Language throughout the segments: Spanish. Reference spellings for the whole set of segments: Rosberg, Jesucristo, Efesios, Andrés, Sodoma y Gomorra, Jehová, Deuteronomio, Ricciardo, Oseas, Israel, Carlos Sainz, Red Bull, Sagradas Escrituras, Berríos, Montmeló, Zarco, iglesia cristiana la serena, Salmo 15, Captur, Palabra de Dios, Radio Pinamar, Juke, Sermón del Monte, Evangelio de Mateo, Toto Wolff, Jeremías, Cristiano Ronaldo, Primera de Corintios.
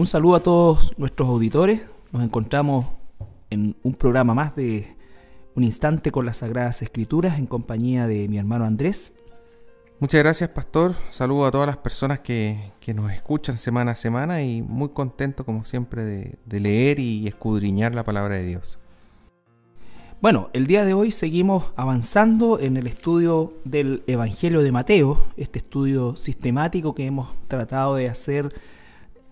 Un saludo a todos nuestros auditores. Nos encontramos en un programa más de Un Instante con las Sagradas Escrituras en compañía de mi hermano Andrés. Muchas gracias, pastor. Saludo a todas las personas que nos escuchan semana a semana y muy contento, como siempre, de leer y escudriñar la Palabra de Dios. Bueno, el día de hoy seguimos avanzando en el estudio del Evangelio de Mateo, este estudio sistemático que hemos tratado de hacer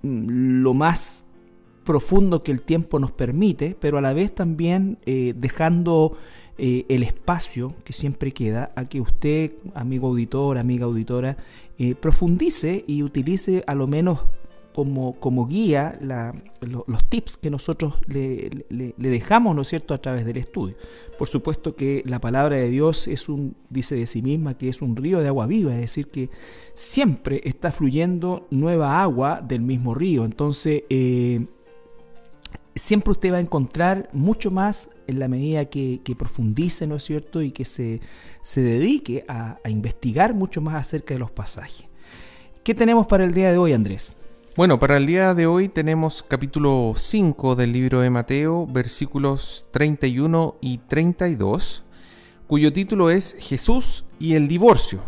lo más profundo que el tiempo nos permite, pero a la vez también dejando el espacio que siempre queda a que usted, amigo auditor, amiga auditora, profundice y utilice a lo menos como guía los tips que nosotros le dejamos, ¿no es cierto?, a través del estudio. Por supuesto que la palabra de Dios dice de sí misma que es un río de agua viva, es decir, que siempre está fluyendo nueva agua del mismo río. Entonces, siempre usted va a encontrar mucho más en la medida que profundice, ¿no es cierto?, y que se dedique a investigar mucho más acerca de los pasajes. ¿Qué tenemos para el día de hoy, Andrés? Bueno, para el día de hoy tenemos capítulo 5 del libro de Mateo, versículos 31 y 32, cuyo título es Jesús y el divorcio.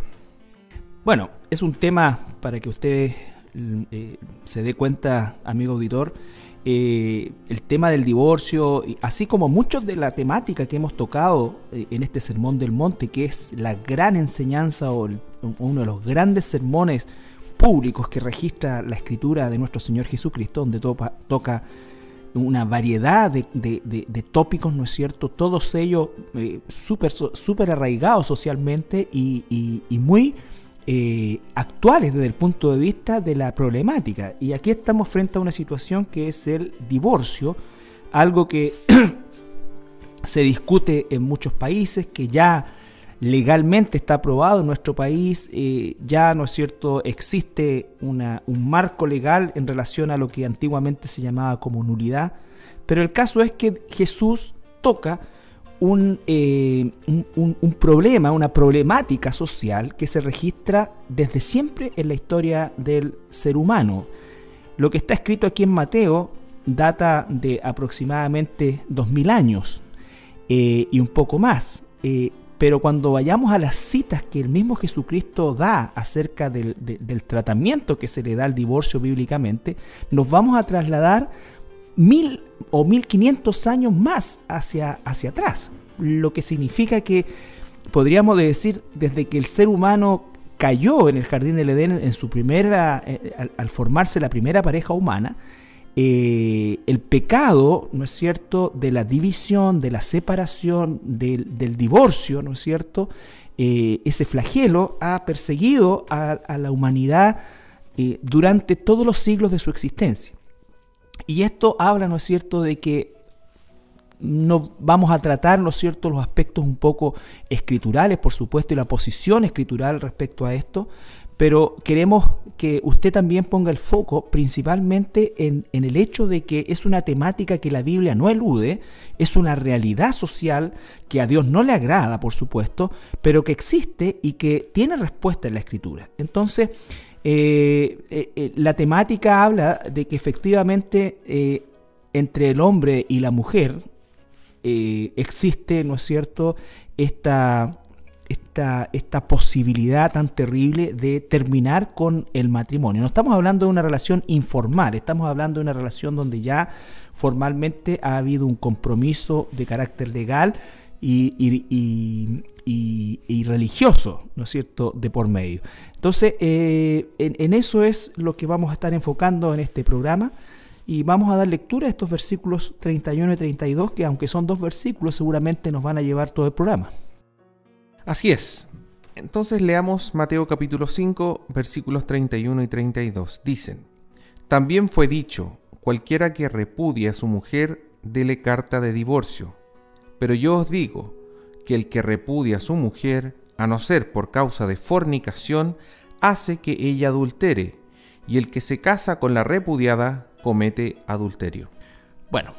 Bueno, es un tema para que usted se dé cuenta, amigo auditor, el tema del divorcio, así como muchos de la temática que hemos tocado en este Sermón del Monte, que es la gran enseñanza o uno de los grandes sermones públicos que registra la Escritura de nuestro Señor Jesucristo, donde toca una variedad de tópicos, ¿no es cierto? Todos ellos súper arraigados socialmente y muy actuales desde el punto de vista de la problemática. Y aquí estamos frente a una situación que es el divorcio, algo que se discute en muchos países, que ya legalmente está aprobado en nuestro país, ya, ¿no es cierto?, existe un marco legal en relación a lo que antiguamente se llamaba como nulidad, pero el caso es que Jesús toca un problema, una problemática social que se registra desde siempre en la historia del ser humano. Lo que está escrito aquí en Mateo data de aproximadamente 2000 años y un poco más. Pero cuando vayamos a las citas que el mismo Jesucristo da acerca del tratamiento que se le da al divorcio bíblicamente, nos vamos a trasladar 1,000 o 1,500 años más hacia atrás. Lo que significa que podríamos decir desde que el ser humano cayó en el jardín del Edén en su al formarse la primera pareja humana, el pecado, ¿no es cierto?, de la división, de la separación, del divorcio, ¿no es cierto?, ese flagelo ha perseguido a la humanidad durante todos los siglos de su existencia. Y esto habla, ¿no es cierto?, de que no vamos a tratar, ¿no es cierto?, los aspectos un poco escriturales, por supuesto, y la posición escritural respecto a esto, pero queremos que usted también ponga el foco principalmente en el hecho de que es una temática que la Biblia no elude, es una realidad social que a Dios no le agrada, por supuesto, pero que existe y que tiene respuesta en la Escritura. Entonces, la temática habla de que efectivamente entre el hombre y la mujer existe, ¿no es cierto?, esta posibilidad tan terrible de terminar con el matrimonio. No estamos hablando de una relación informal, estamos hablando de una relación donde ya formalmente ha habido un compromiso de carácter legal y religioso, ¿no es cierto?, de por medio. Entonces, en eso es lo que vamos a estar enfocando en este programa. Y vamos a dar lectura a estos versículos 31 y 32, que aunque son dos versículos, seguramente nos van a llevar todo el programa. Así es. Entonces leamos Mateo capítulo 5, versículos 31 y 32. Dicen: También fue dicho, cualquiera que repudie a su mujer, dele carta de divorcio. Pero yo os digo, que el que repudia a su mujer, a no ser por causa de fornicación, hace que ella adultere, y el que se casa con la repudiada, comete adulterio. Bueno,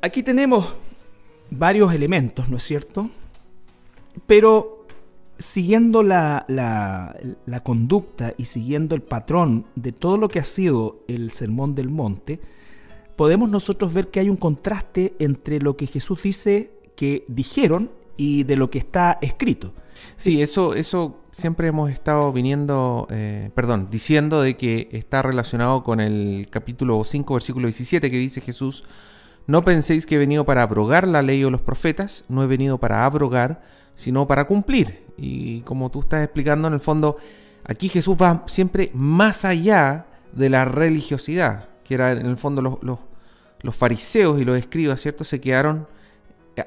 aquí tenemos varios elementos, ¿no es cierto?, pero siguiendo la conducta y siguiendo el patrón de todo lo que ha sido el Sermón del Monte, podemos nosotros ver que hay un contraste entre lo que Jesús dice que dijeron y de lo que está escrito. Sí, eso siempre hemos estado diciendo de que está relacionado con el capítulo 5, versículo 17, que dice Jesús: no penséis que he venido para abrogar la ley o los profetas, no he venido para abrogar, sino para cumplir. Y como tú estás explicando, en el fondo, aquí Jesús va siempre más allá de la religiosidad, que era en el fondo los fariseos y los escribas, ¿cierto? Se quedaron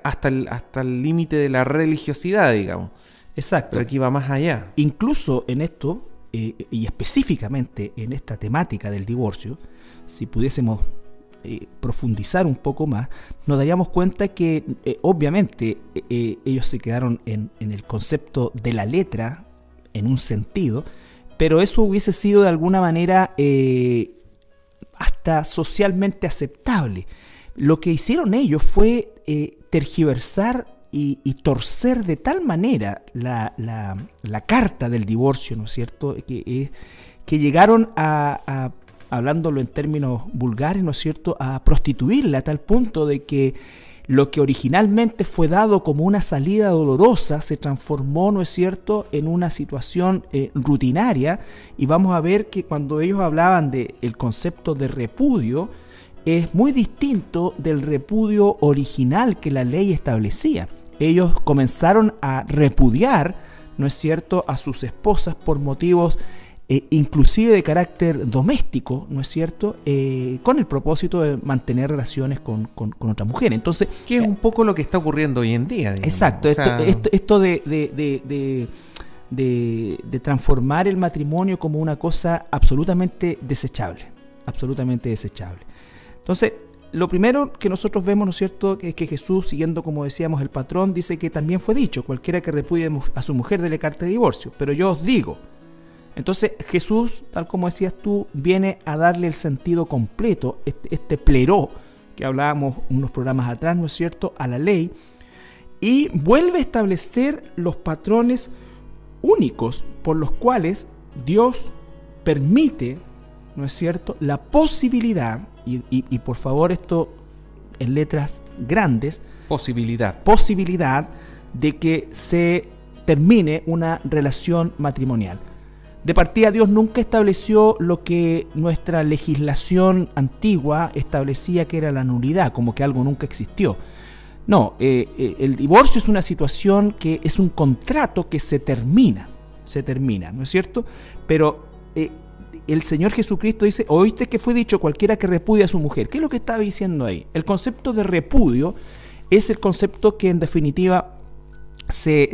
hasta el límite de la religiosidad, digamos. Exacto. Pero aquí va más allá. Incluso en esto, y específicamente en esta temática del divorcio, si pudiésemos profundizar un poco más, nos daríamos cuenta que obviamente ellos se quedaron en el concepto de la letra, en un sentido, pero eso hubiese sido de alguna manera hasta socialmente aceptable. Lo que hicieron ellos fue tergiversar y torcer de tal manera la carta del divorcio, ¿no es cierto?, que llegaron a hablándolo en términos vulgares, ¿no es cierto?, a prostituirla a tal punto de que lo que originalmente fue dado como una salida dolorosa se transformó, ¿no es cierto?, en una situación rutinaria. Y vamos a ver que cuando ellos hablaban del concepto de repudio, es muy distinto del repudio original que la ley establecía. Ellos comenzaron a repudiar, ¿no es cierto?, a sus esposas por motivos inclusive de carácter doméstico, ¿no es cierto?, con el propósito de mantener relaciones con otra mujer. Entonces, que es un poco lo que está ocurriendo hoy en día, digamos. Exacto, o sea, esto de transformar el matrimonio como una cosa absolutamente desechable. Entonces, lo primero que nosotros vemos, ¿no es cierto?, es que Jesús, siguiendo, como decíamos, el patrón, dice que también fue dicho: cualquiera que repudie a su mujer, dele carta de divorcio, pero yo os digo. Entonces Jesús, tal como decías tú, viene a darle el sentido completo, este pleró que hablábamos unos programas atrás, ¿no es cierto?, a la ley, y vuelve a establecer los patrones únicos por los cuales Dios permite, ¿no es cierto?, la posibilidad, y por favor esto en letras grandes, posibilidad de que se termine una relación matrimonial. De partida, Dios nunca estableció lo que nuestra legislación antigua establecía, que era la nulidad, como que algo nunca existió. No, el divorcio es una situación que es un contrato que se termina, ¿no es cierto? Pero el Señor Jesucristo dice: oíste que fue dicho, cualquiera que repudia a su mujer. ¿Qué es lo que estaba diciendo ahí? El concepto de repudio es el concepto que en definitiva se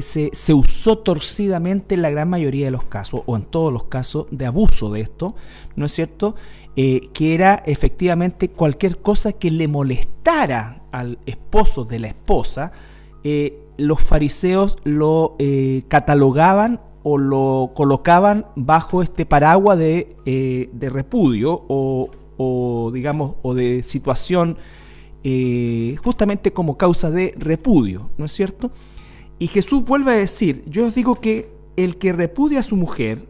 usó torcidamente en la gran mayoría de los casos, o en todos los casos de abuso de esto, ¿no es cierto? Que era efectivamente cualquier cosa que le molestara al esposo de la esposa. Los fariseos lo catalogaban o lo colocaban bajo este paraguas de repudio o de situación justamente como causa de repudio, ¿no es cierto? Y Jesús vuelve a decir: yo os digo que el que repudia a su mujer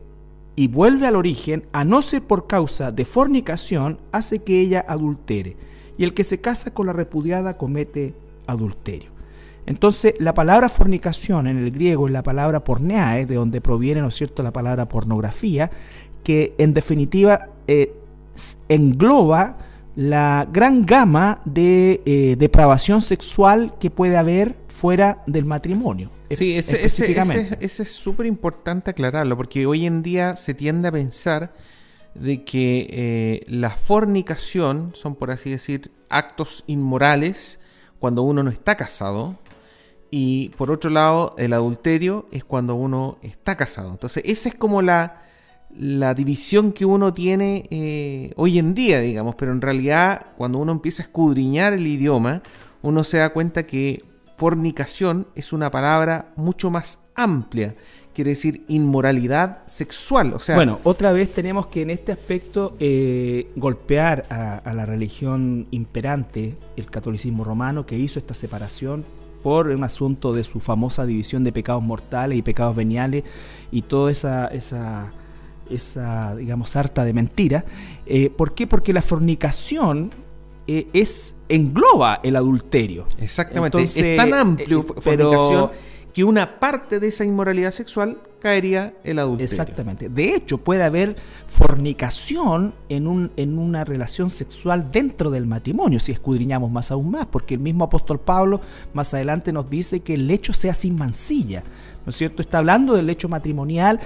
y vuelve al origen, a no ser por causa de fornicación, hace que ella adultere. Y el que se casa con la repudiada comete adulterio. Entonces, la palabra fornicación en el griego es la palabra porneae, de donde proviene, ¿no es cierto?, la palabra pornografía, que en definitiva engloba la gran gama de depravación sexual que puede haber fuera del matrimonio. Sí, ese es súper importante aclararlo, porque hoy en día se tiende a pensar de que la fornicación son, por así decir, actos inmorales cuando uno no está casado, y por otro lado el adulterio es cuando uno está casado. Entonces esa es como la división que uno tiene hoy en día, digamos, pero en realidad cuando uno empieza a escudriñar el idioma, uno se da cuenta que fornicación es una palabra mucho más amplia, quiere decir inmoralidad sexual. O sea, bueno, otra vez tenemos que en este aspecto golpear a la religión imperante, el catolicismo romano, que hizo esta separación por un asunto de su famosa división de pecados mortales y pecados veniales y toda esa digamos, harta de mentira. ¿Por qué? Porque la fornicación engloba el adulterio. Exactamente. Entonces, es tan amplio fornicación que una parte de esa inmoralidad sexual caería el adulterio. Exactamente. De hecho, puede haber fornicación en una relación sexual dentro del matrimonio, si escudriñamos más aún más, porque el mismo apóstol Pablo más adelante nos dice que el lecho sea sin mancilla, ¿no es cierto? Está hablando del lecho matrimonial,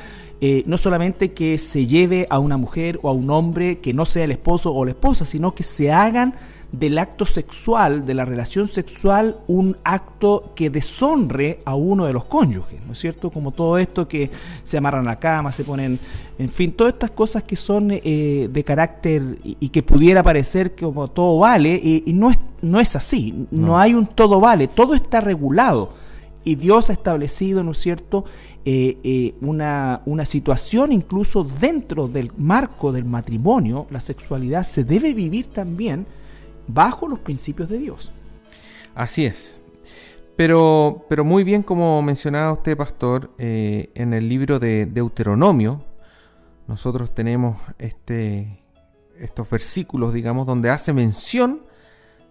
no solamente que se lleve a una mujer o a un hombre que no sea el esposo o la esposa, sino que se hagan del acto sexual, de la relación sexual, un acto que deshonre a uno de los cónyuges, ¿no es cierto? Como todo esto que se amarran a la cama, se ponen, en fin, todas estas cosas que son de carácter y que pudiera parecer que como todo vale, y no es así, no hay un todo vale, todo está regulado y Dios ha establecido, ¿no es cierto?, una situación incluso dentro del marco del matrimonio. La sexualidad se debe vivir también bajo los principios de Dios. Así es. Pero muy bien, como mencionaba usted, pastor, en el libro de Deuteronomio, nosotros tenemos estos versículos, digamos, donde hace mención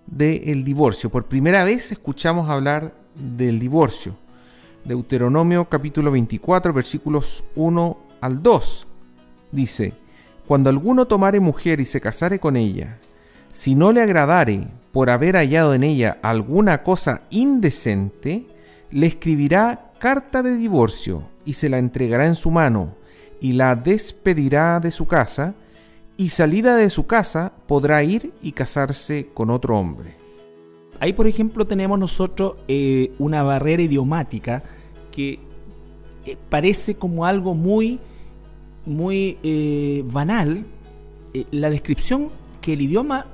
del divorcio. Por primera vez escuchamos hablar del divorcio. Deuteronomio capítulo 24, versículos 1 al 2. Dice: cuando alguno tomare mujer y se casare con ella, si no le agradare por haber hallado en ella alguna cosa indecente, le escribirá carta de divorcio y se la entregará en su mano y la despedirá de su casa, y salida de su casa podrá ir y casarse con otro hombre. Ahí, por ejemplo, tenemos nosotros una barrera idiomática que parece como algo muy banal. La descripción que el idioma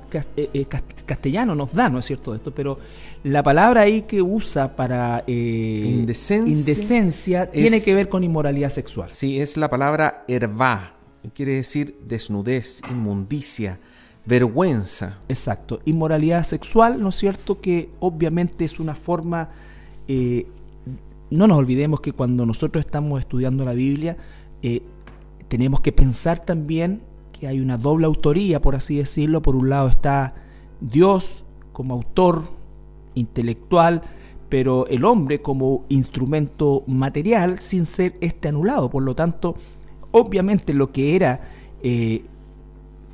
castellano nos da, ¿no es cierto?, de esto, pero la palabra ahí que usa para indecencia tiene que ver con inmoralidad sexual. Sí, es la palabra hervá, quiere decir desnudez, inmundicia, vergüenza. Exacto, inmoralidad sexual, ¿no es cierto?, que obviamente es una forma... no nos olvidemos que cuando nosotros estamos estudiando la Biblia, tenemos que pensar también que hay una doble autoría, por así decirlo. Por un lado está Dios como autor intelectual, pero el hombre como instrumento material, sin ser anulado. Por lo tanto, obviamente lo que era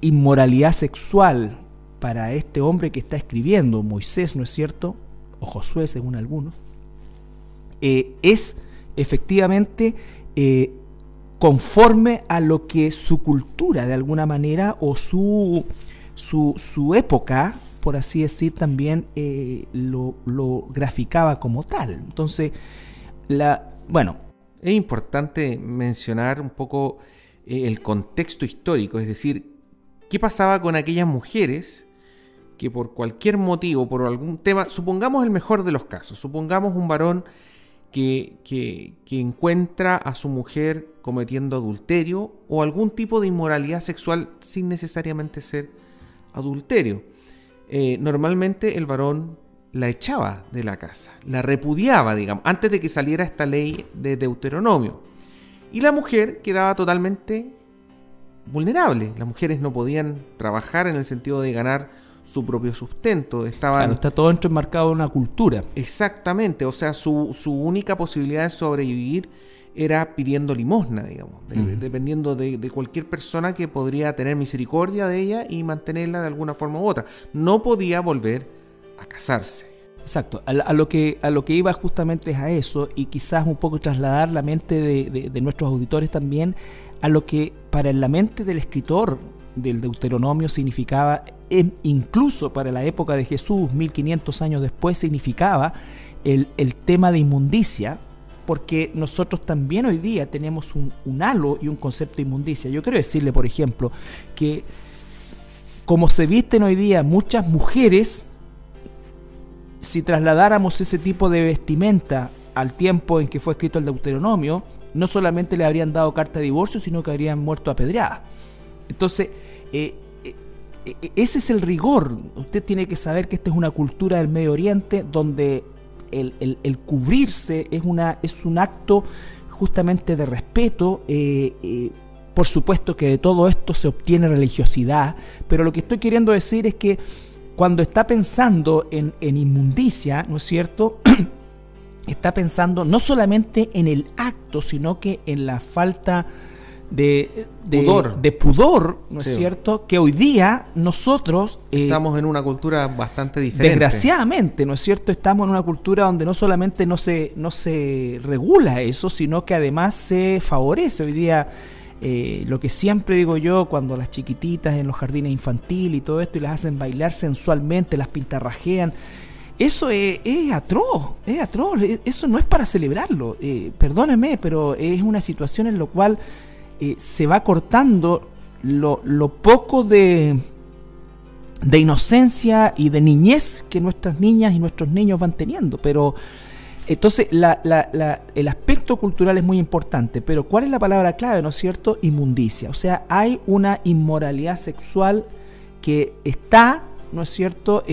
inmoralidad sexual para este hombre que está escribiendo, Moisés, ¿no es cierto?, o Josué, según algunos, es efectivamente... conforme a lo que su cultura de alguna manera o su época, por así decir, también lo graficaba como tal. Entonces, es importante mencionar un poco el contexto histórico, es decir, qué pasaba con aquellas mujeres que por cualquier motivo, por algún tema, supongamos el mejor de los casos, supongamos un varón que encuentra a su mujer cometiendo adulterio o algún tipo de inmoralidad sexual sin necesariamente ser adulterio. Normalmente el varón la echaba de la casa, la repudiaba, digamos, antes de que saliera esta ley de Deuteronomio. Y la mujer quedaba totalmente vulnerable. Las mujeres no podían trabajar en el sentido de ganar su propio sustento. Claro, está todo enmarcado en una cultura. Exactamente, o sea, su única posibilidad de sobrevivir era pidiendo limosna, digamos, dependiendo de cualquier persona que podría tener misericordia de ella y mantenerla de alguna forma u otra. No podía volver a casarse. Exacto, a lo que iba justamente es a eso, y quizás un poco trasladar la mente de nuestros auditores también a lo que para la mente del escritor del Deuteronomio significaba, incluso para la época de Jesús, 1500 años después, significaba el tema de inmundicia, porque nosotros también hoy día tenemos un halo y un concepto de inmundicia. Yo quiero decirle, por ejemplo, que como se visten hoy día muchas mujeres, si trasladáramos ese tipo de vestimenta al tiempo en que fue escrito el Deuteronomio, no solamente le habrían dado carta de divorcio, sino que habrían muerto apedreadas. Entonces, ese es el rigor. Usted tiene que saber que esta es una cultura del Medio Oriente donde el cubrirse es un acto justamente de respeto. Por supuesto que de todo esto se obtiene religiosidad, pero lo que estoy queriendo decir es que cuando está pensando en inmundicia, ¿no es cierto?, está pensando no solamente en el acto, sino que en la falta de pudor, ¿no es cierto?, que hoy día nosotros... estamos en una cultura bastante diferente. Desgraciadamente, ¿no es cierto?, estamos en una cultura donde no solamente no se regula eso, sino que además se favorece hoy día... lo que siempre digo yo, cuando las chiquititas en los jardines infantiles y todo esto, y las hacen bailar sensualmente, las pintarrajean, eso es atroz, eso no es para celebrarlo, perdónenme, pero es una situación en la cual se va cortando lo poco de inocencia y de niñez que nuestras niñas y nuestros niños van teniendo, pero... Entonces, el aspecto cultural es muy importante, pero ¿cuál es la palabra clave, no es cierto? Inmundicia. O sea, hay una inmoralidad sexual que está, ¿no es cierto?,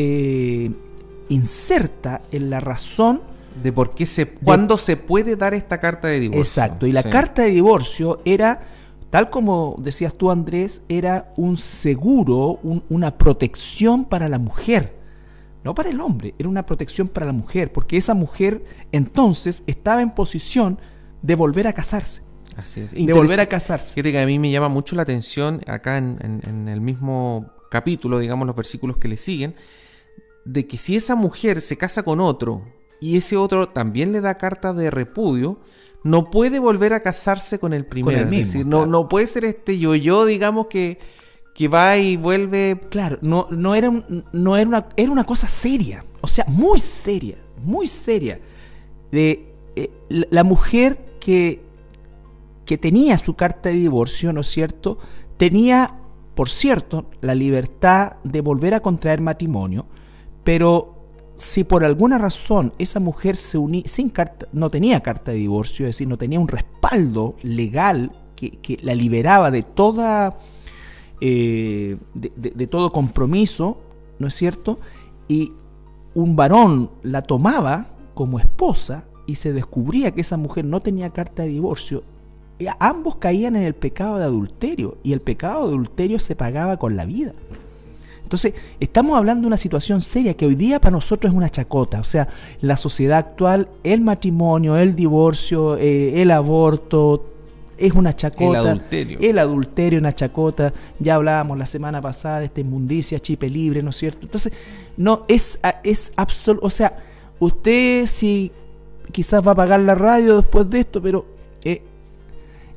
inserta en la razón de por qué cuándo se puede dar esta carta de divorcio. Exacto, y la carta de divorcio era, tal como decías tú, Andrés, era un seguro, una protección para la mujer. No para el hombre, era una protección para la mujer, porque esa mujer entonces estaba en posición de volver a casarse. Así es. De volver a casarse. Creo que a mí me llama mucho la atención acá en el mismo capítulo, digamos, los versículos que le siguen, de que si esa mujer se casa con otro y ese otro también le da carta de repudio, no puede volver a casarse con el primero. Con el mismo, es decir, claro. no puede ser este yo-yo, digamos, que va y vuelve. Claro, no era una cosa seria, o sea, muy seria. La mujer que tenía su carta de divorcio, ¿no es cierto?, tenía, por cierto, la libertad de volver a contraer matrimonio, pero si por alguna razón esa mujer se unía, no tenía carta de divorcio, es decir, no tenía un respaldo legal que la liberaba de toda... de todo compromiso, ¿no es cierto?, y un varón la tomaba como esposa y se descubría que esa mujer no tenía carta de divorcio, y ambos caían en el pecado de adulterio, y el pecado de adulterio se pagaba con la vida. Entonces estamos hablando de una situación seria que hoy día para nosotros es una chacota. O sea, la sociedad actual, el matrimonio, el divorcio, el aborto, es una chacota. El adulterio, una chacota. Ya hablábamos la semana pasada de esta inmundicia, chipe libre, ¿no es cierto? Entonces, no es absoluto. O sea, usted sí quizás va a pagar la radio después de esto, pero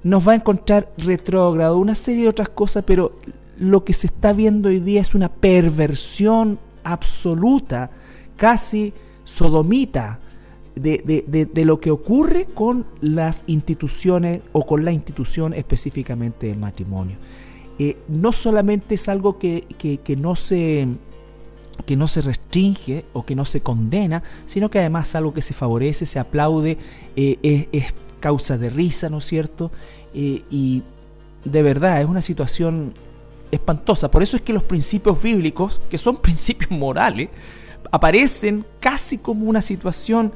nos va a encontrar retrógrado, una serie de otras cosas, pero lo que se está viendo hoy día es una perversión absoluta, casi sodomita, de lo que ocurre con las instituciones, o con la institución específicamente del matrimonio. No solamente es algo que no se restringe o que no se condena, sino que además es algo que se favorece, se aplaude, es causa de risa, ¿no es cierto? Y de verdad es una situación espantosa. Por eso es que los principios bíblicos, que son principios morales, aparecen casi como una situación...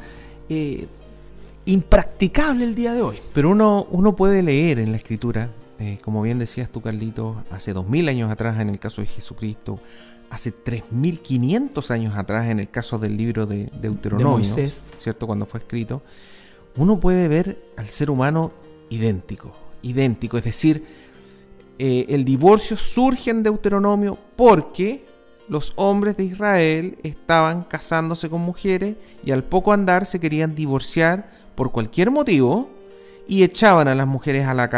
impracticable el día de hoy. Pero uno puede leer en la Escritura, como bien decías tú, Carlitos, hace 2000 años atrás en el caso de Jesucristo, hace 3500 años atrás en el caso del libro de Deuteronomio, de Moisés, ¿cierto?, cuando fue escrito, uno puede ver al ser humano idéntico, es decir, el divorcio surge en Deuteronomio porque... los hombres de Israel estaban casándose con mujeres y al poco andar se querían divorciar por cualquier motivo y echaban a las mujeres a la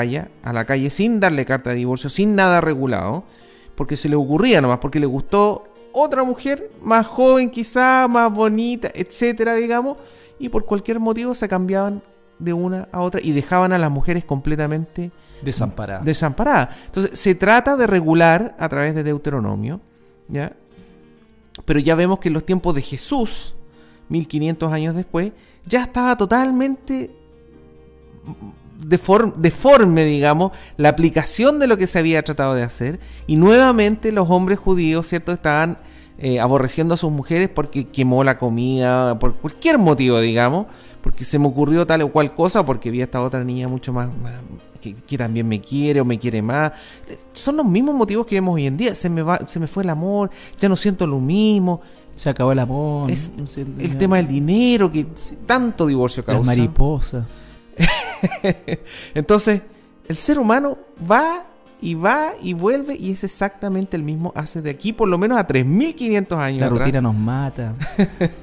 calle sin darle carta de divorcio, sin nada regulado, porque se les ocurría nomás, porque les gustó otra mujer más joven quizá, más bonita, etcétera, digamos, y por cualquier motivo se cambiaban de una a otra y dejaban a las mujeres completamente desamparadas. Entonces se trata de regular a través de Deuteronomio, ¿ya? Pero ya vemos que en los tiempos de Jesús, 1500 años después, ya estaba totalmente deforme, digamos, la aplicación de lo que se había tratado de hacer, y nuevamente los hombres judíos, ¿cierto?, estaban aborreciendo a sus mujeres porque quemó la comida, por cualquier motivo, digamos, porque se me ocurrió tal o cual cosa, porque vi a esta otra niña mucho más que también me quiere o me quiere más. Son los mismos motivos que vemos hoy en día. Se me fue el amor, ya no siento lo mismo. Se acabó el amor. El tema del dinero, que tanto divorcio causa. Las mariposas. Entonces, el ser humano va y vuelve, y es exactamente el mismo hace de aquí por lo menos a 3.500 años atrás. La rutina nos mata.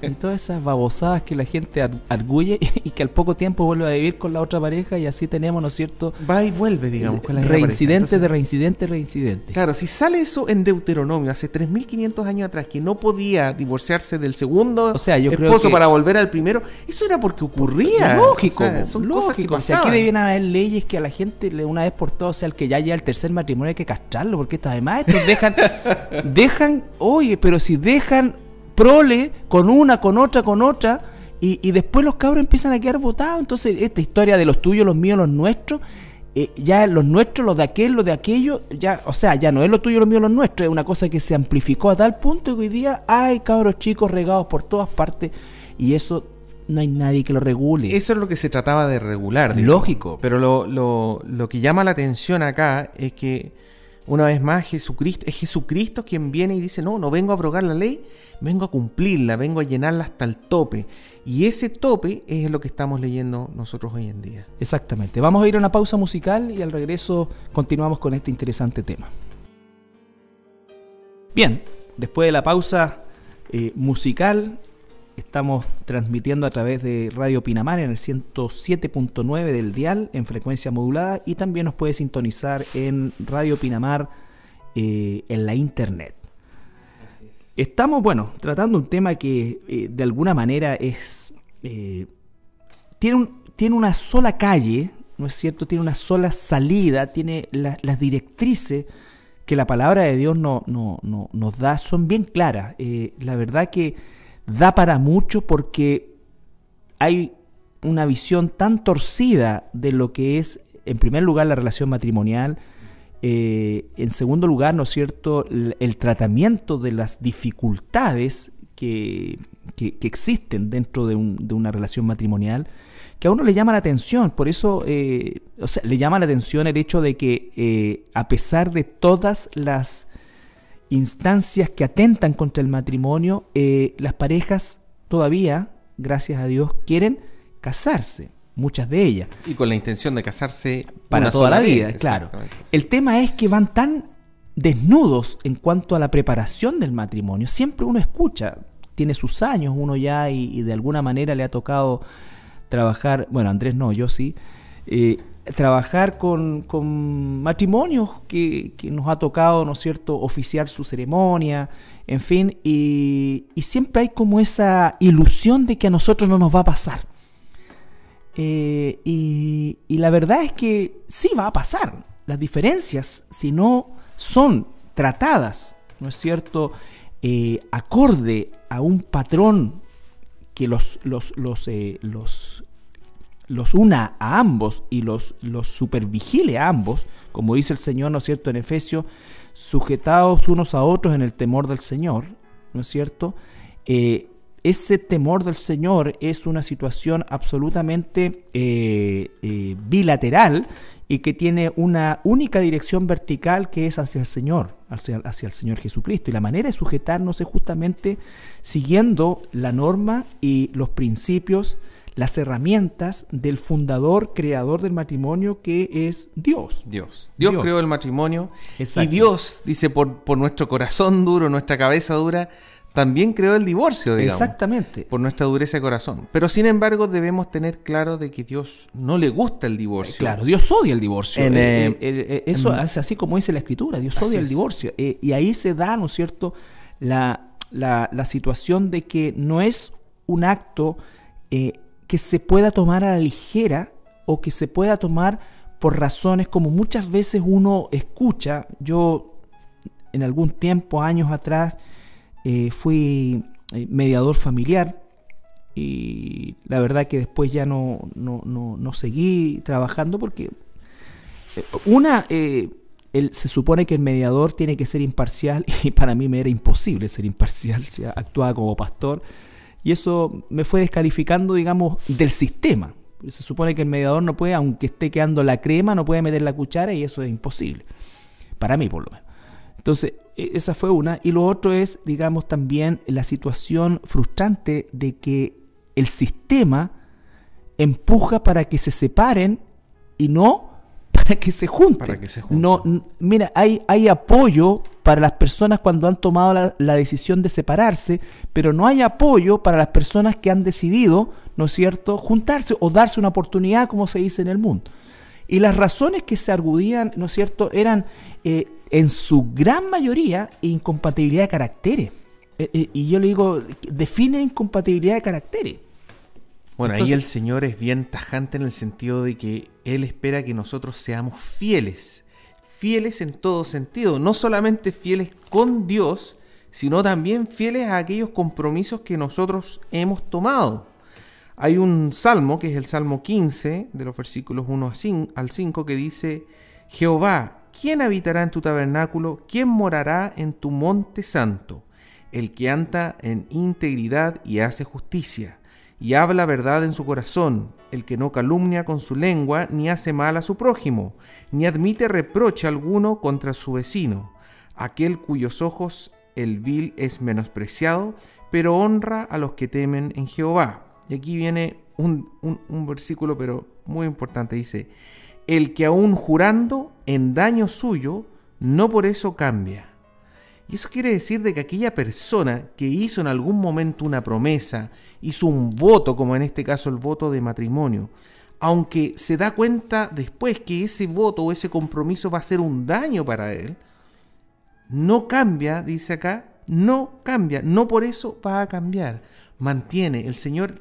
Y todas esas babosadas que la gente arguye y que al poco tiempo vuelve a vivir con la otra pareja, y así tenemos, ¿no es cierto? Va y vuelve, digamos, con la reincidente de reincidente, reincidente. Claro, si sale eso en Deuteronomio hace 3.500 años atrás, que no podía divorciarse del segundo, o sea, yo esposo creo que para volver al primero, eso era porque ocurría. Lógico, o sea, son lógico, cosas que pasaban. O sea, aquí debían haber leyes que a la gente una vez por todas, o sea, el que ya llega al tercer el matrimonio hay que castrarlo, porque además estos dejan, oye, pero si dejan prole con una, con otra, y después los cabros empiezan a quedar botados. Entonces esta historia de los tuyos, los míos, los nuestros, ya los nuestros, los de aquel, los de aquello, ya, o sea, ya no es lo tuyo, lo mío, los nuestros, es una cosa que se amplificó a tal punto que hoy día hay cabros chicos regados por todas partes, y eso no hay nadie que lo regule. Eso es lo que se trataba de regular, digamos. Lógico. Pero lo que llama la atención acá es que, una vez más, es Jesucristo quien viene y dice: no vengo a abrogar la ley, vengo a cumplirla, vengo a llenarla hasta el tope. Y ese tope es lo que estamos leyendo nosotros hoy en día. Exactamente. Vamos a ir a una pausa musical y al regreso continuamos con este interesante tema. Bien, después de la pausa musical, estamos transmitiendo a través de Radio Pinamar en el 107.9 del dial en frecuencia modulada, y también nos puede sintonizar en Radio Pinamar en la internet. Así es. Estamos, tratando un tema que de alguna manera es tiene una sola calle, ¿no es cierto? Tiene una sola salida, tiene las directrices que la palabra de Dios nos da, son bien claras. La verdad que da para mucho, porque hay una visión tan torcida de lo que es, en primer lugar, la relación matrimonial, en segundo lugar, ¿no es cierto?, el tratamiento de las dificultades que existen dentro de una relación matrimonial, que a uno le llama la atención. Por eso, le llama la atención el hecho de que a pesar de todas las instancias que atentan contra el matrimonio, las parejas todavía, gracias a Dios, quieren casarse, muchas de ellas. Y con la intención de casarse para toda la vida, claro. El tema es que van tan desnudos en cuanto a la preparación del matrimonio. Siempre uno escucha, tiene sus años uno ya y de alguna manera le ha tocado trabajar, Andrés no, yo sí, trabajar con matrimonios que nos ha tocado, ¿no es cierto?, oficiar su ceremonia, en fin, y siempre hay como esa ilusión de que a nosotros no nos va a pasar. Y la verdad es que sí va a pasar. Las diferencias, si no son tratadas, ¿no es cierto?, acorde a un patrón que los una a ambos y los supervigile a ambos, como dice el Señor, ¿no es cierto?, en Efesios, sujetados unos a otros en el temor del Señor, ¿no es cierto? Ese temor del Señor es una situación absolutamente bilateral y que tiene una única dirección vertical, que es hacia el Señor, hacia el Señor Jesucristo. Y la manera de sujetarnos es justamente siguiendo la norma y los principios, las herramientas del fundador, creador del matrimonio, que es Dios. Dios creó el matrimonio. Exacto. Y Dios, dice, por nuestro corazón duro, nuestra cabeza dura, también creó el divorcio, digamos. Exactamente. Por nuestra dureza de corazón. Pero sin embargo debemos tener claro de que Dios no le gusta el divorcio. Claro, Dios odia el divorcio. Eso es así como dice la Escritura, Dios odia el divorcio. Y ahí se da, ¿no es cierto?, la situación de que no es un acto que se pueda tomar a la ligera o que se pueda tomar por razones como muchas veces uno escucha. Yo en algún tiempo, años atrás, fui mediador familiar y la verdad que después ya no seguí trabajando porque se supone que el mediador tiene que ser imparcial, y para mí me era imposible ser imparcial, o sea, actuaba como pastor, y eso me fue descalificando, digamos, del sistema. Se supone que el mediador no puede, aunque esté quedando la crema, no puede meter la cuchara, y eso es imposible, para mí por lo menos. Entonces, esa fue una. Y lo otro es, digamos, también la situación frustrante de que el sistema empuja para que se separen y no para que se junten. Para que se junten. No, mira, hay apoyo para las personas cuando han tomado la decisión de separarse, pero no hay apoyo para las personas que han decidido, ¿no es cierto?, juntarse o darse una oportunidad, como se dice en el mundo. Y las razones que se argudían, ¿no es cierto?, eran en su gran mayoría incompatibilidad de caracteres. Y yo le digo, define incompatibilidad de caracteres. Bueno, entonces, ahí el Señor es bien tajante en el sentido de que Él espera que nosotros seamos fieles. Fieles en todo sentido. No solamente fieles con Dios, sino también fieles a aquellos compromisos que nosotros hemos tomado. Hay un salmo, que es el Salmo 15, de los versículos 1 al 5, que dice: Jehová, ¿quién habitará en tu tabernáculo? ¿Quién morará en tu monte santo? El que anda en integridad y hace justicia, y habla verdad en su corazón, el que no calumnia con su lengua, ni hace mal a su prójimo, ni admite reproche alguno contra su vecino, aquel cuyos ojos el vil es menospreciado, pero honra a los que temen en Jehová. Y aquí viene un versículo, pero muy importante, dice: el que aún jurando en daño suyo, no por eso cambia. Y eso quiere decir de que aquella persona que hizo en algún momento una promesa, hizo un voto, como en este caso el voto de matrimonio, aunque se da cuenta después que ese voto o ese compromiso va a ser un daño para él, no cambia, dice acá, no cambia, no por eso va a cambiar. Mantiene. El Señor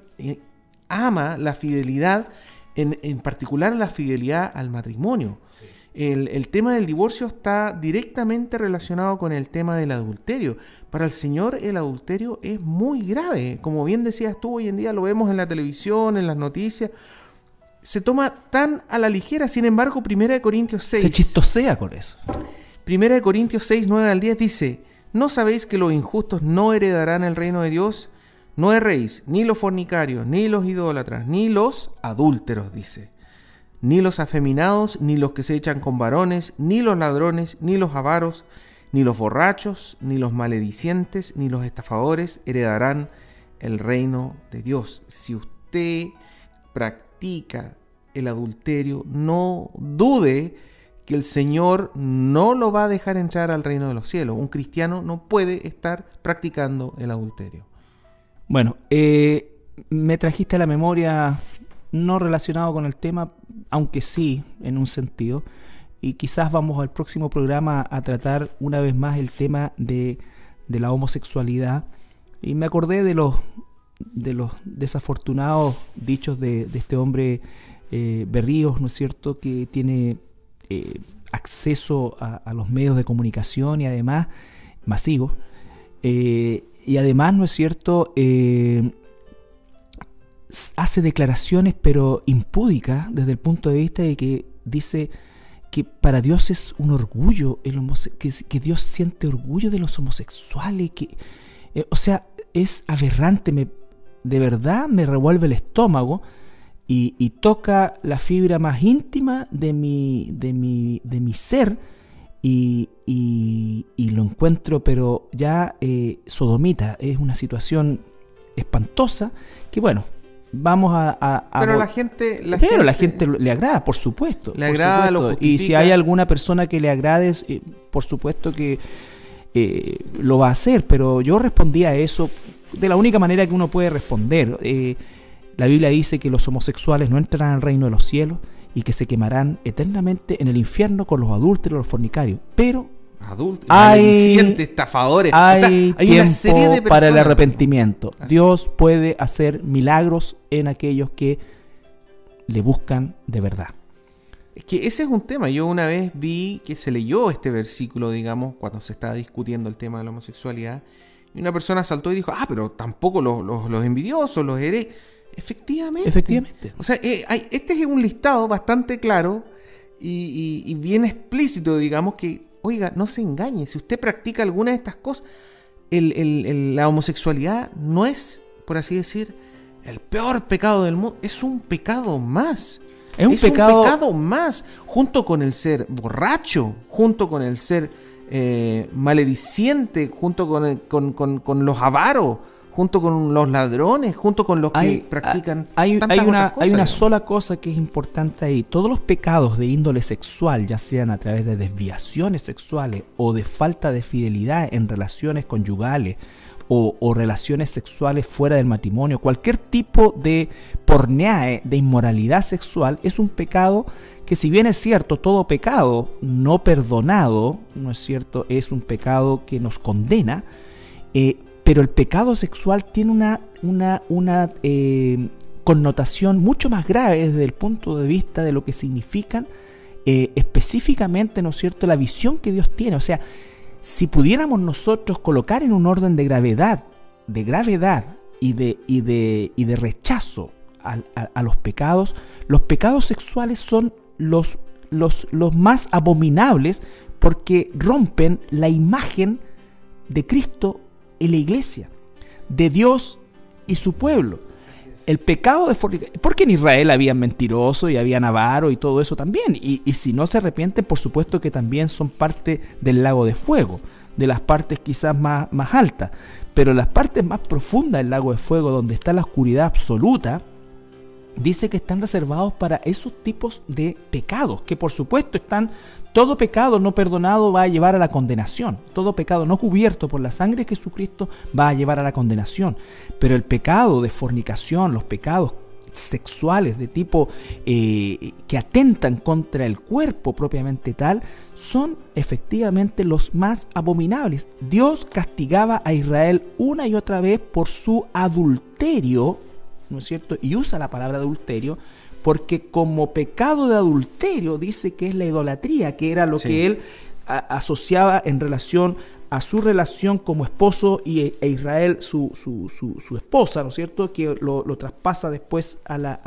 ama la fidelidad, en particular la fidelidad al matrimonio. Sí. El tema del divorcio está directamente relacionado con el tema del adulterio. Para el Señor el adulterio es muy grave. Como bien decías tú, hoy en día lo vemos en la televisión, en las noticias. Se toma tan a la ligera. Sin embargo, Primera de Corintios 6... se chistosea con eso. Primera de Corintios 6, 9 al 10 dice: ¿no sabéis que los injustos no heredarán el reino de Dios? No erréis, ni los fornicarios, ni los idólatras, ni los adúlteros, dice, ni los afeminados, ni los que se echan con varones, ni los ladrones, ni los avaros, ni los borrachos, ni los maledicientes, ni los estafadores heredarán el reino de Dios. Si usted practica el adulterio, no dude que el Señor no lo va a dejar entrar al reino de los cielos. Un cristiano no puede estar practicando el adulterio. Bueno, me trajiste a la memoria, no relacionado con el tema, aunque sí, en un sentido, y quizás vamos al próximo programa a tratar una vez más el tema de la homosexualidad, y me acordé de los desafortunados dichos de este hombre Berríos, ¿no es cierto?, que tiene acceso a los medios de comunicación y además masivos, y además, ¿no es cierto?, hace declaraciones pero impúdicas desde el punto de vista de que dice que para Dios es un orgullo, que Dios siente orgullo de los homosexuales, que, o sea, es aberrante, de verdad me revuelve el estómago y toca la fibra más íntima de mi ser. Y lo encuentro, pero ya sodomita, es una situación espantosa que, bueno, vamos a pero la gente le agrada, por supuesto. Le agrada, lo justifica. Y si hay alguna persona que le agrade, por supuesto que lo va a hacer, pero yo respondí a eso de la única manera que uno puede responder. La Biblia dice que los homosexuales no entrarán al reino de los cielos y que se quemarán eternamente en el infierno con los adúlteros, los fornicarios. Pero maledicientes, estafadores. Hay tiempo una serie de personas para el arrepentimiento. Dios puede hacer milagros en aquellos que le buscan de verdad. Es que ese es un tema. Yo una vez vi que se leyó este versículo, digamos, cuando se estaba discutiendo el tema de la homosexualidad, y una persona saltó y dijo: ah, pero tampoco los envidiosos, los herejes. Efectivamente. O sea, este es un listado bastante claro y bien explícito, digamos, que, oiga, no se engañe, si usted practica alguna de estas cosas, la homosexualidad no es, por así decir, el peor pecado del mundo, es un pecado más. Es un pecado más, junto con el ser borracho, junto con el ser malediciente, junto con los avaros, junto con los ladrones, junto con los que practican tantas otras cosas. Hay una sola cosa que es importante ahí. Todos los pecados de índole sexual, ya sean a través de desviaciones sexuales o de falta de fidelidad en relaciones conyugales, o relaciones sexuales fuera del matrimonio, cualquier tipo de porneae, de inmoralidad sexual, es un pecado que, si bien es cierto, todo pecado no perdonado, no es cierto, es un pecado que nos condena, pero el pecado sexual tiene una connotación mucho más grave desde el punto de vista de lo que significan específicamente, ¿no es cierto?, la visión que Dios tiene. O sea, si pudiéramos nosotros colocar en un orden de gravedad y de rechazo a los pecados sexuales son los más abominables, porque rompen la imagen de Cristo en la iglesia, de Dios y su pueblo. El pecado de fornicación, porque en Israel había mentirosos y había avaros y todo eso también, y si no se arrepienten, por supuesto que también son parte del lago de fuego, de las partes quizás más altas, pero las partes más profundas del lago de fuego, donde está la oscuridad absoluta, dice que están reservados para esos tipos de pecados, que por supuesto están, todo pecado no perdonado va a llevar a la condenación, todo pecado no cubierto por la sangre de Jesucristo va a llevar a la condenación, pero el pecado de fornicación, los pecados sexuales de tipo que atentan contra el cuerpo propiamente tal, son efectivamente los más abominables. Dios castigaba a Israel una y otra vez por su adulterio, ¿no es cierto? Y usa la palabra adulterio porque como pecado de adulterio dice que es la idolatría, que era lo que él asociaba en relación a su relación como esposo y a Israel, su esposa, ¿no es cierto?, que lo traspasa después a la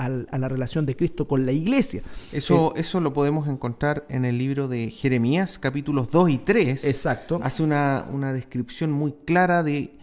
relación de Cristo con la iglesia. Eso lo podemos encontrar en el libro de Jeremías, capítulos 2 y 3. Exacto. Hace una descripción muy clara de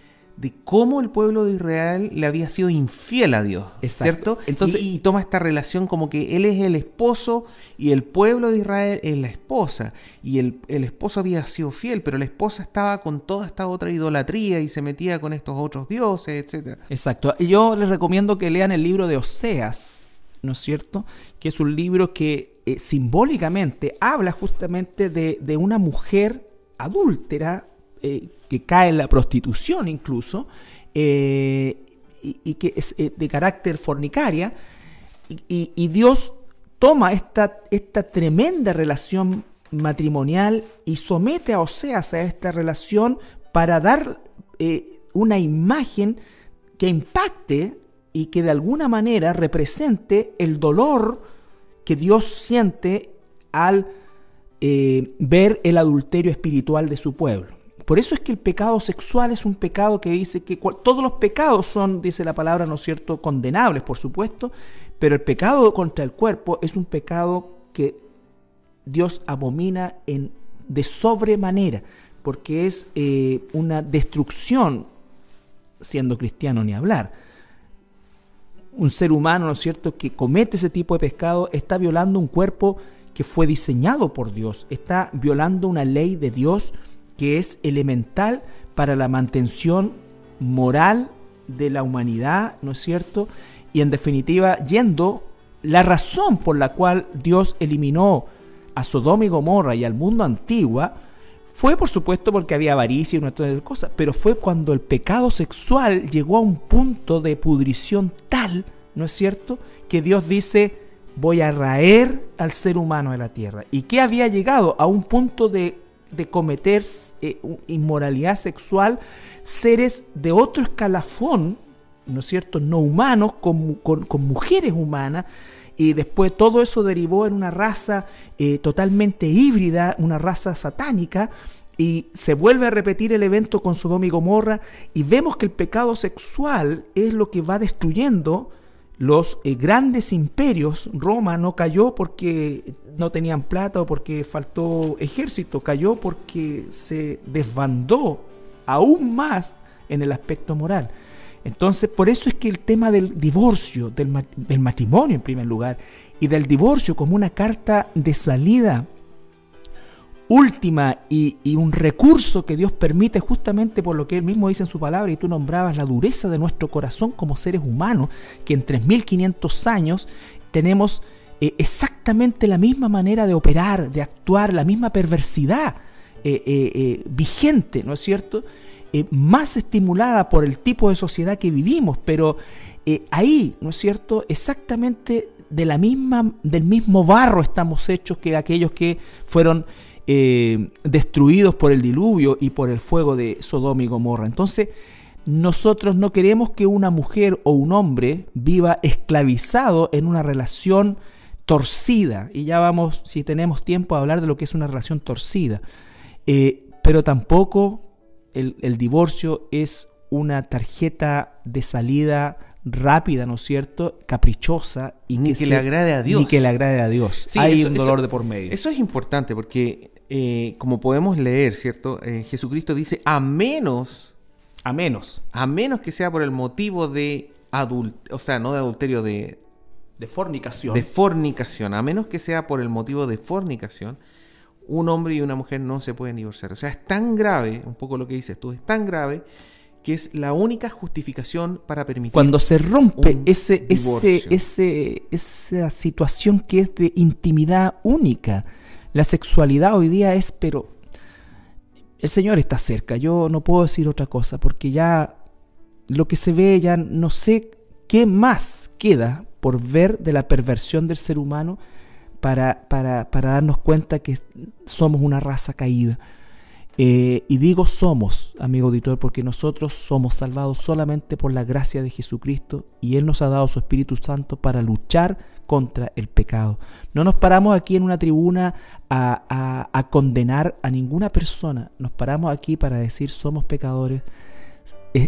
cómo el pueblo de Israel le había sido infiel a Dios. Exacto. ¿Cierto? Entonces, y toma esta relación como que él es el esposo y el pueblo de Israel es la esposa, y el esposo había sido fiel, pero la esposa estaba con toda esta otra idolatría y se metía con estos otros dioses, etcétera. Exacto. Yo les recomiendo que lean el libro de Oseas, ¿no es cierto?, que es un libro que simbólicamente habla justamente de una mujer adúltera, que cae en la prostitución incluso, y que es de carácter fornicaria, y Dios toma esta tremenda relación matrimonial y somete a Oseas a esta relación para dar una imagen que impacte y que de alguna manera represente el dolor que Dios siente al ver el adulterio espiritual de su pueblo. Por eso es que el pecado sexual es un pecado que dice que todos los pecados son, dice la palabra, ¿no es cierto?, condenables, por supuesto, pero el pecado contra el cuerpo es un pecado que Dios abomina de sobremanera, porque es una destrucción, siendo cristiano ni hablar. Un ser humano, ¿no es cierto?, que comete ese tipo de pecado está violando un cuerpo que fue diseñado por Dios, está violando una ley de Dios que es elemental para la mantención moral de la humanidad, ¿no es cierto? Y en definitiva, yendo la razón por la cual Dios eliminó a Sodoma y Gomorra y al mundo antiguo, fue por supuesto porque había avaricia y una serie de cosas, pero fue cuando el pecado sexual llegó a un punto de pudrición tal, ¿no es cierto?, que Dios dice: voy a raer al ser humano de la tierra. Y que había llegado a un punto de cometer inmoralidad sexual, seres de otro escalafón, ¿no es cierto?, no humanos, con mujeres humanas, y después todo eso derivó en una raza totalmente híbrida, una raza satánica, y se vuelve a repetir el evento con Sodoma y Gomorra, y vemos que el pecado sexual es lo que va destruyendo los grandes imperios, Roma no cayó porque no tenían plata o porque faltó ejército, cayó porque se desbandó aún más en el aspecto moral. Entonces, por eso es que el tema del divorcio, del matrimonio en primer lugar, y del divorcio como una carta de salida última y un recurso que Dios permite justamente por lo que Él mismo dice en su palabra, y tú nombrabas la dureza de nuestro corazón como seres humanos, que en 3.500 años tenemos exactamente la misma manera de operar, de actuar, la misma perversidad vigente, ¿no es cierto?, más estimulada por el tipo de sociedad que vivimos, pero ahí, ¿no es cierto?, exactamente del mismo barro estamos hechos que aquellos que fueron destruidos por el diluvio y por el fuego de Sodoma y Gomorra. Entonces, nosotros no queremos que una mujer o un hombre viva esclavizado en una relación torcida, y ya vamos, si tenemos tiempo, a hablar de lo que es una relación torcida, pero tampoco el divorcio es una tarjeta de salida rápida, ¿no es cierto?, caprichosa, y ni que le agrade a Dios. Ni que le agrade a Dios. Sí, hay un dolor de por medio. Eso es importante porque, como podemos leer, ¿cierto?, Jesucristo dice, a menos que sea por el motivo de adulterio, o sea, no de adulterio, de fornicación. De fornicación. A menos que sea por el motivo de fornicación, un hombre y una mujer no se pueden divorciar. O sea, es tan grave, un poco lo que dices tú, es tan grave que es la única justificación para permitir. Cuando se rompe esa situación que es de intimidad única, la sexualidad hoy día es, pero el Señor está cerca, yo no puedo decir otra cosa, porque ya lo que se ve, ya no sé qué más queda por ver de la perversión del ser humano para darnos cuenta que somos una raza caída. Y digo somos, amigo auditor, porque nosotros somos salvados solamente por la gracia de Jesucristo, y Él nos ha dado su Espíritu Santo para luchar contra el pecado. No nos paramos aquí en una tribuna a condenar a ninguna persona, nos paramos aquí para decir somos pecadores,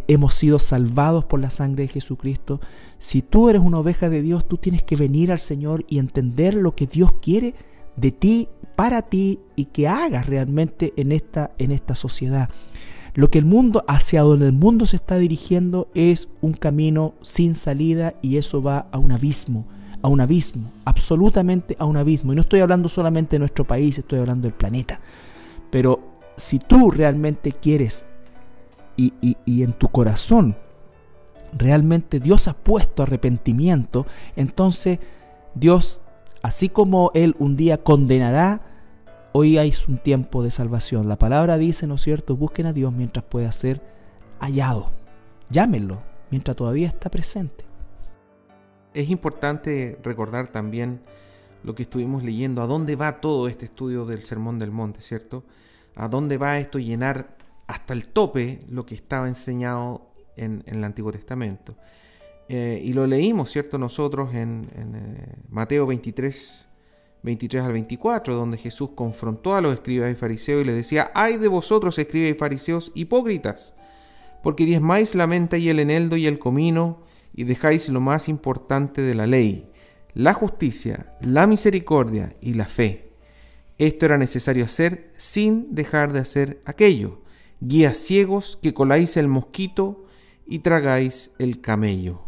hemos sido salvados por la sangre de Jesucristo. Si tú eres una oveja de Dios, tú tienes que venir al Señor y entender lo que Dios quiere de ti, para ti, y que hagas realmente en esta sociedad. Lo que el mundo, hacia donde el mundo se está dirigiendo, es un camino sin salida, y eso va a un abismo, absolutamente a un abismo. Y no estoy hablando solamente de nuestro país, estoy hablando del planeta. Pero si tú realmente quieres y en tu corazón realmente Dios ha puesto arrepentimiento, entonces Dios, así como Él un día condenará, hoy hay un tiempo de salvación. La palabra dice, ¿no es cierto?, busquen a Dios mientras pueda ser hallado. Llámenlo mientras todavía está presente. Es importante recordar también lo que estuvimos leyendo, a dónde va todo este estudio del Sermón del Monte, ¿cierto? A dónde va esto, llenar hasta el tope lo que estaba enseñado en el Antiguo Testamento. Y lo leímos, ¿cierto?, nosotros en Mateo 23 al 24, donde Jesús confrontó a los escribas y fariseos y les decía: ¡Ay de vosotros, escribas y fariseos hipócritas! Porque diezmáis la menta y el eneldo y el comino, y dejáis lo más importante de la ley, la justicia, la misericordia y la fe. Esto era necesario hacer sin dejar de hacer aquello. Guías ciegos, que coláis el mosquito y tragáis el camello.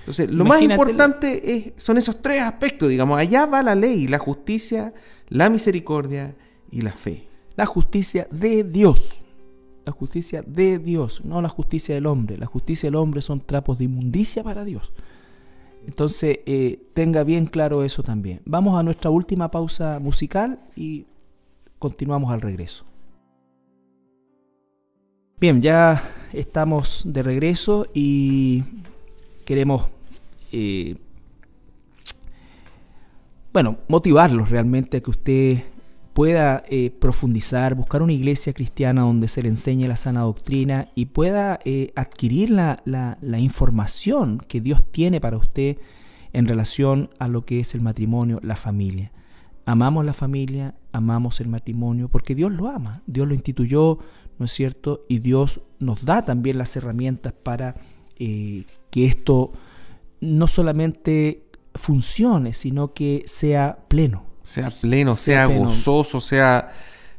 Entonces, lo más importante son esos tres aspectos, digamos. Allá va la ley, la justicia, la misericordia y la fe. La justicia de Dios. La justicia de Dios, no la justicia del hombre. La justicia del hombre son trapos de inmundicia para Dios. Entonces, tenga bien claro eso también. Vamos a nuestra última pausa musical y continuamos al regreso. Bien, ya estamos de regreso y queremos... motivarlos realmente a que usted pueda profundizar, buscar una iglesia cristiana donde se le enseñe la sana doctrina y pueda adquirir la información que Dios tiene para usted en relación a lo que es el matrimonio, la familia. Amamos la familia, amamos el matrimonio, porque Dios lo ama, Dios lo instituyó, ¿no es cierto? Y Dios nos da también las herramientas para que esto no solamente funcione, sino que sea pleno. Sea pleno, sea pleno, gozoso, sea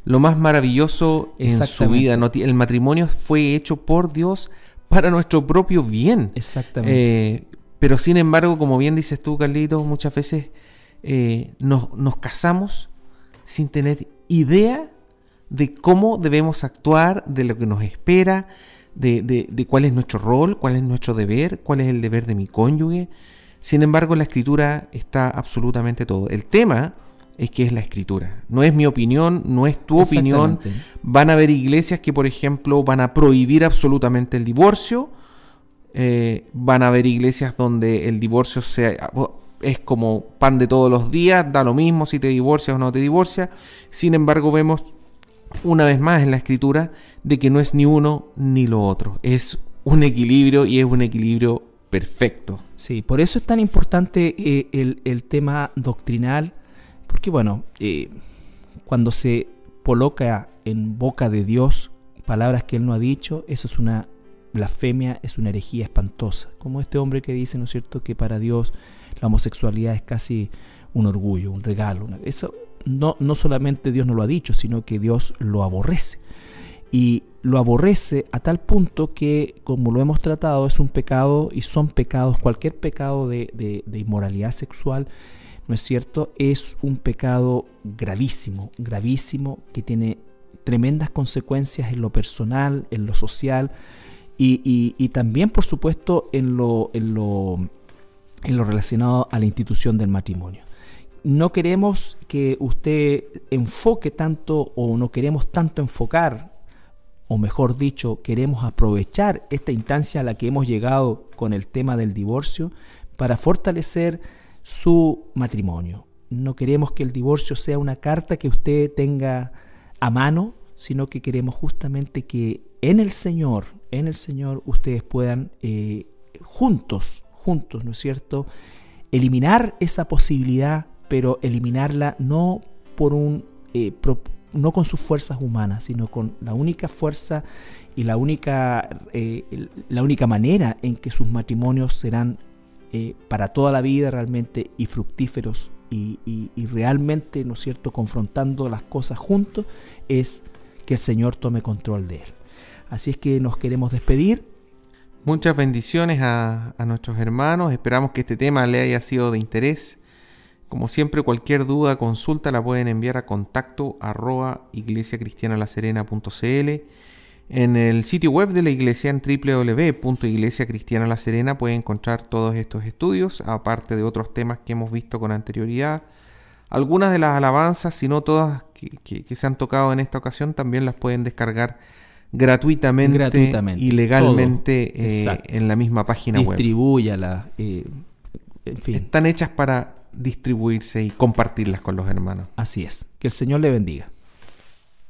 lo más maravilloso en su vida. El matrimonio fue hecho por Dios para nuestro propio bien. Exactamente. Pero sin embargo, como bien dices tú, Carlitos, muchas veces nos casamos sin tener idea de cómo debemos actuar, de lo que nos espera, de cuál es nuestro rol, cuál es nuestro deber, cuál es el deber de mi cónyuge. Sin embargo, en la Escritura está absolutamente todo. El tema es que es la Escritura. No es mi opinión, no es tu opinión. Van a haber iglesias que, por ejemplo, van a prohibir absolutamente el divorcio. Van a haber iglesias donde el divorcio es como pan de todos los días, da lo mismo si te divorcias o no te divorcias. Sin embargo, vemos una vez más en la Escritura de que no es ni uno ni lo otro. Es un equilibrio y es un equilibrio perfecto. Sí, por eso es tan importante el tema doctrinal, porque bueno, cuando se coloca en boca de Dios palabras que Él no ha dicho, eso es una blasfemia, es una herejía espantosa. Como este hombre que dice, ¿no es cierto?, que para Dios la homosexualidad es casi un orgullo, un regalo. Eso no solamente Dios no lo ha dicho, sino que Dios lo aborrece. Y lo aborrece a tal punto que, como lo hemos tratado, es un pecado, y son pecados, cualquier pecado de inmoralidad sexual, ¿no es cierto?, es un pecado gravísimo, gravísimo, que tiene tremendas consecuencias en lo personal, en lo social, y también, por supuesto, en lo relacionado a la institución del matrimonio. No queremos que usted enfoque tanto, o no queremos tanto enfocar, o mejor dicho, queremos aprovechar esta instancia a la que hemos llegado con el tema del divorcio para fortalecer su matrimonio. No queremos que el divorcio sea una carta que usted tenga a mano, sino que queremos justamente que en el Señor ustedes puedan juntos, ¿no es cierto?, eliminar esa posibilidad, pero eliminarla no por un no con sus fuerzas humanas, sino con la única fuerza y la única manera en que sus matrimonios serán para toda la vida realmente y fructíferos y realmente, ¿no es cierto?, confrontando las cosas juntos, es que el Señor tome control de él. Así es que nos queremos despedir. Muchas bendiciones a nuestros hermanos. Esperamos que este tema le haya sido de interés. Como siempre, cualquier duda, consulta, la pueden enviar a contacto@iglesiacristianalaserena.cl. En el sitio web de la iglesia, en www.iglesiacristianalaserena, pueden encontrar todos estos estudios, aparte de otros temas que hemos visto con anterioridad. Algunas de las alabanzas, si no todas que se han tocado en esta ocasión, también las pueden descargar gratuitamente y legalmente en la misma página web. Distribúyala. En fin. Están hechas para distribuirse y compartirlas con los hermanos. Así es. Que el Señor le bendiga.